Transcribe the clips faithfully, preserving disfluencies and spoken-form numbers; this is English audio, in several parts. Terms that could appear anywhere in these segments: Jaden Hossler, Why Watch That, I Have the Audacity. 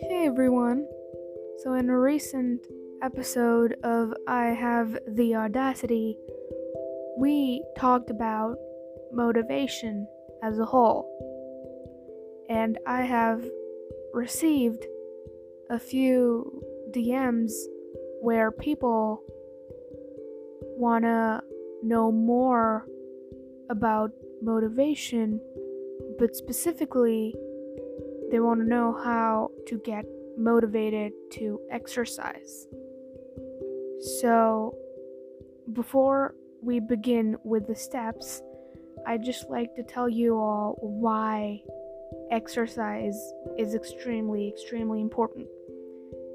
Hey everyone, so in a recent episode of I Have the Audacity, we talked about motivation as a whole, and I have received a few D Ms where people want to know more about motivation, but specifically they want to know how to get motivated to exercise. So before we begin with the steps, I'd just like to tell you all why exercise is extremely extremely important.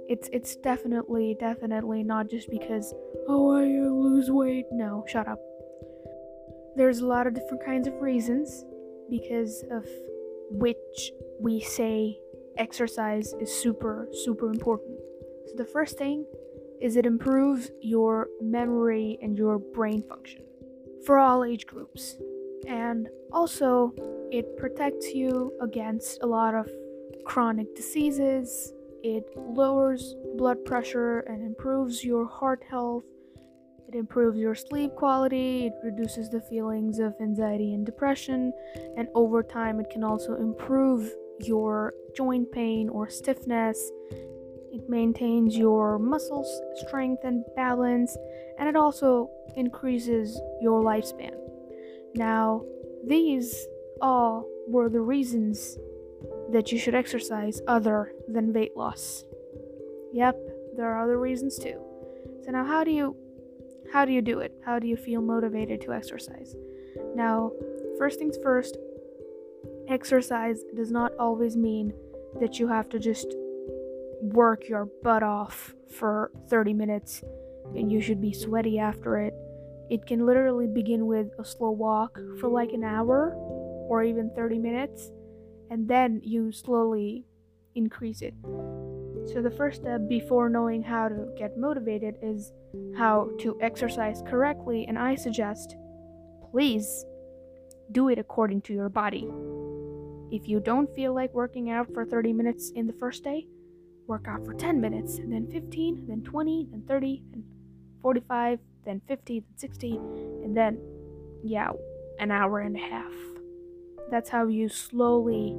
It's it's definitely definitely not just because, oh, I lose weight. No, shut up. There's a lot of different kinds of reasons because of which we say exercise is super, super important. So the first thing is it improves your memory and your brain function for all age groups. And also, it protects you against a lot of chronic diseases. It lowers blood pressure and improves your heart health. It improves your sleep quality, it reduces the feelings of anxiety and depression, and over time it can also improve your joint pain or stiffness. It maintains your muscles, strength, and balance, and it also increases your lifespan. Now, these all were the reasons that you should exercise other than weight loss. Yep, there are other reasons too. So now how do you How do you do it? How do you feel motivated to exercise? Now, first things first, exercise does not always mean that you have to just work your butt off for thirty minutes and you should be sweaty after it. It can literally begin with a slow walk for like an hour or even thirty minutes, and then you slowly increase it. So the first step before knowing how to get motivated is how to exercise correctly, and I suggest, please, do it according to your body. If you don't feel like working out for thirty minutes in the first day, work out for ten minutes, and then fifteen, then twenty, then thirty, then forty-five, then fifty, then sixty, and then, yeah, an hour and a half. That's how you slowly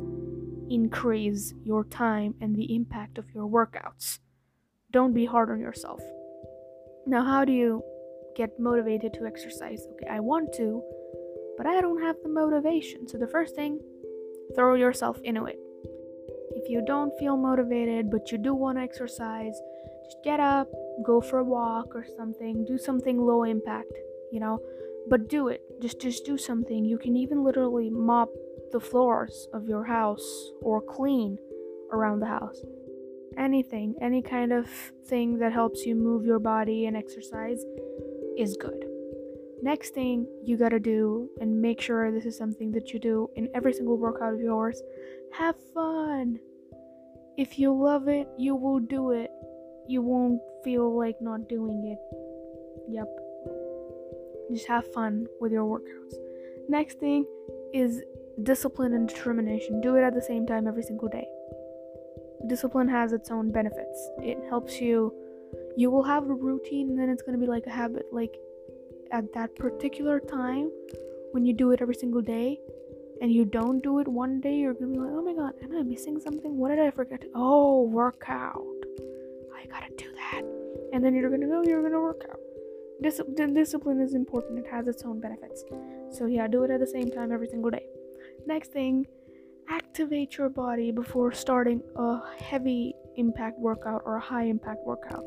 increase your time and the impact of your workouts. Don't be hard on yourself. Now, how do you get motivated to exercise? Okay, I want to, but I don't have the motivation. So the first thing, throw yourself into it. If you don't feel motivated, but you do want to exercise, just get up, go for a walk or something, do something low impact, you know, but do it. Just, just do something. You can even literally mop the floors of your house or clean around the house. Anything, any kind of thing that helps you move your body and exercise is good. Next thing you gotta do, and make sure this is something that you do in every single workout of yours, have fun. If you love it, you will do it. You won't feel like not doing it. Yep. Just have fun with your workouts. Next thing is discipline and determination. Do it at the same time every single day. Discipline has its own benefits. It helps you. You will have a routine, and then it's going to be like a habit. Like at that particular time, when you do it every single day, and you don't do it one day, you're going to be like, oh my god, am I missing something? What did I forget? Oh, workout. I got to do that. And then you're going to go, you're going to work out. Dis- discipline is important. It has its own benefits. So yeah, do it at the same time every single day. Next thing, activate your body before starting a heavy impact workout or a high impact workout.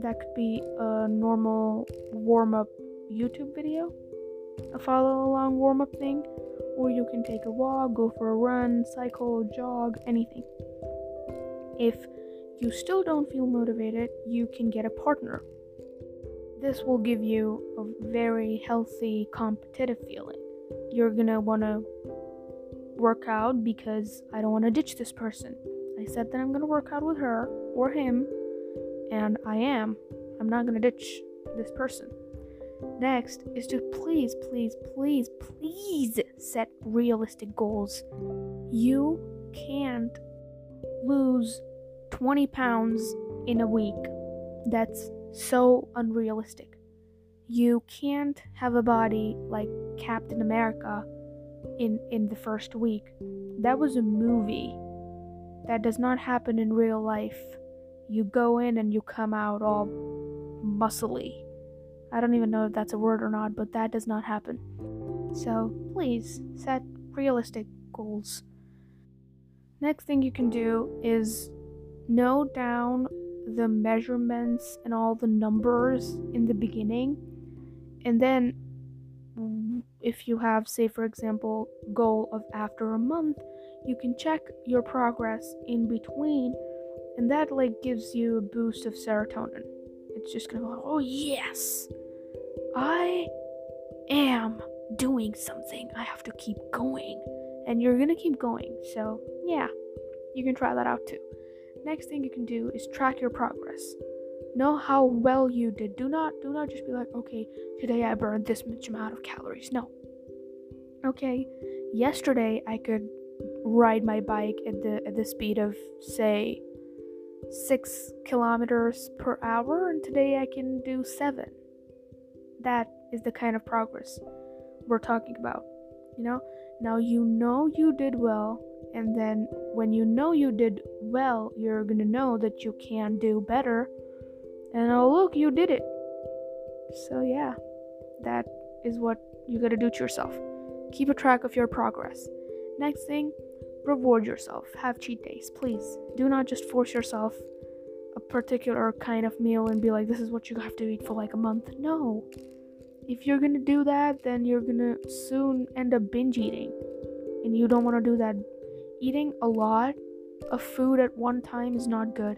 That could be a normal warm-up YouTube video, a follow-along warm-up thing, or you can take a walk, go for a run, cycle, jog, anything. If you still don't feel motivated, you can get a partner. This will give you a very healthy, competitive feeling. You're gonna wanna work out because I don't want to ditch this person. I said that I'm going to work out with her or him, and I am. I'm not going to ditch this person. Next is to please, please, please, please set realistic goals. You can't lose twenty pounds in a week. That's so unrealistic. You can't have a body like Captain America in, in the first week. That was a movie. That does not happen in real life. You go in and you come out all muscly. I don't even know if that's a word or not, but that does not happen. So please set realistic goals. Next thing you can do is note down the measurements and all the numbers in the beginning, and then if you have, say for example, goal of after a month, you can check your progress in between, and that like gives you a boost of serotonin. It's just gonna go, oh yes, I am doing something, I have to keep going, and you're gonna keep going. So yeah, you can try that out too. Next thing you can do is track your progress. Know how well you did. Do not do not just be like, okay, today I burned this much amount of calories. No. Okay, yesterday I could ride my bike at the at the speed of, say, six kilometers per hour, and today I can do seven. That is the kind of progress we're talking about. You know? Now you know you did well, and then when you know you did well, you're gonna know that you can do better, and oh look, you did it. So yeah, that is what you gotta do to yourself. Keep a track of your progress. Next thing, reward yourself. Have cheat days, please. Do not just force yourself a particular kind of meal and be like, this is what you have to eat for like a month. No. If you're gonna do that, then you're gonna soon end up binge eating, and you don't want to do that. Eating a lot of food at one time is not good.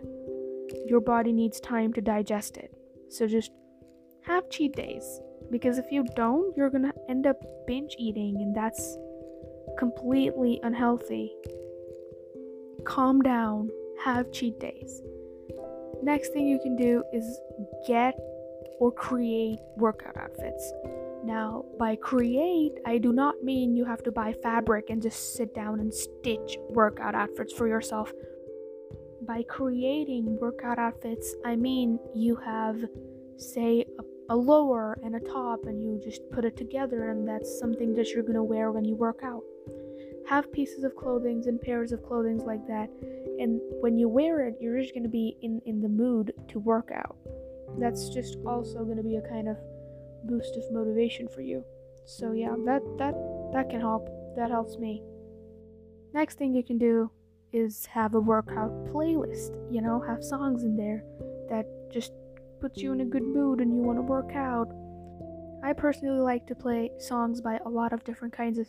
Your body needs time to digest it. So just have cheat days, because if you don't, you're gonna end up binge eating, and that's completely unhealthy. Calm down. Have cheat days. Next thing you can do is get or create workout outfits. Now, by create, I do not mean you have to buy fabric and just sit down and stitch workout outfits for yourself. By creating workout outfits, I mean you have, say, a, a lower and a top, and you just put it together, and that's something that you're gonna wear when you work out. Have pieces of clothing and pairs of clothing like that, and when you wear it, you're just gonna be in, in the mood to work out. That's just also gonna be a kind of boost of motivation for you. So yeah, that that that can help. That helps me. Next thing you can do is have a workout playlist. You know, have songs in there that just puts you in a good mood and you want to work out. I personally like to play songs by a lot of different kinds of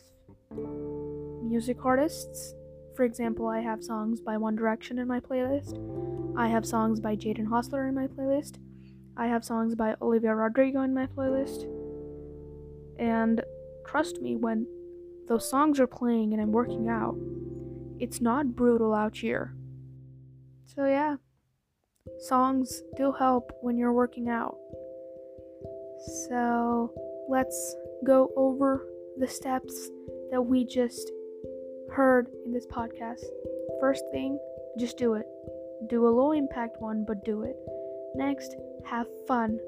music artists. For example, I have songs by One Direction in my playlist. I have songs by Jaden Hossler in my playlist. I have songs by Olivia Rodrigo in my playlist. And trust me, when those songs are playing and I'm working out, it's not brutal out here. So yeah, songs do help when you're working out. So let's go over the steps that we just heard in this podcast. First thing, just do it. Do a low impact one, but do it. Next, have fun.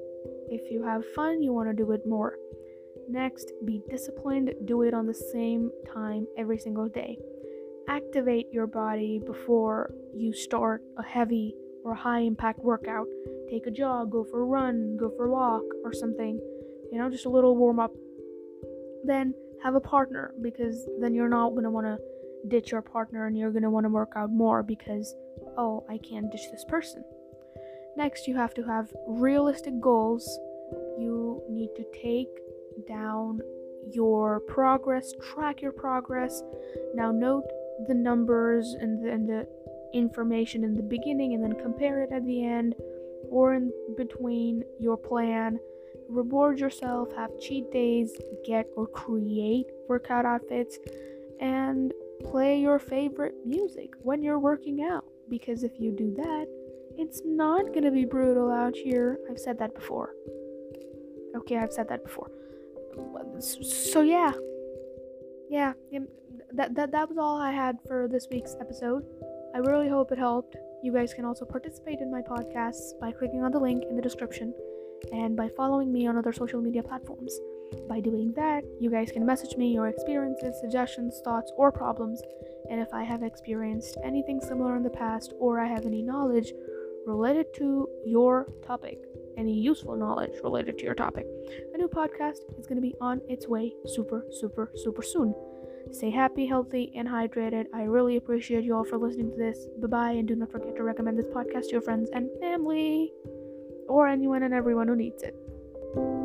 If you have fun, you want to do it more. Next, be disciplined. Do it on the same time every single day. Activate your body before you start a heavy or high impact workout. Take a jog, go for a run, go for a walk or something. You know, just a little warm up. Then have a partner, because then you're not going to want to ditch your partner, and you're going to want to work out more because, oh, I can't ditch this person. Next, you have to have realistic goals. You need to take down your progress, track your progress. Now note the numbers and the, and the information in the beginning, and then compare it at the end or in between your plan. Reward yourself, have cheat days, get or create workout outfits, and play your favorite music when you're working out, because if you do that, it's not gonna be brutal out here. I've said that before. Okay, I've said that before. So yeah, yeah, that that that was all I had for this week's episode. I really hope it helped. You guys can also participate in my podcasts by clicking on the link in the description and by following me on other social media platforms. By doing that, you guys can message me your experiences, suggestions, thoughts, or problems, and if I have experienced anything similar in the past or I have any knowledge related to your topic, any useful knowledge related to your topic, a new podcast is going to be on its way super, super, super soon. Stay happy, healthy, and hydrated. I really appreciate you all for listening to this. Bye-bye, and do not forget to recommend this podcast to your friends and family or anyone and everyone who needs it.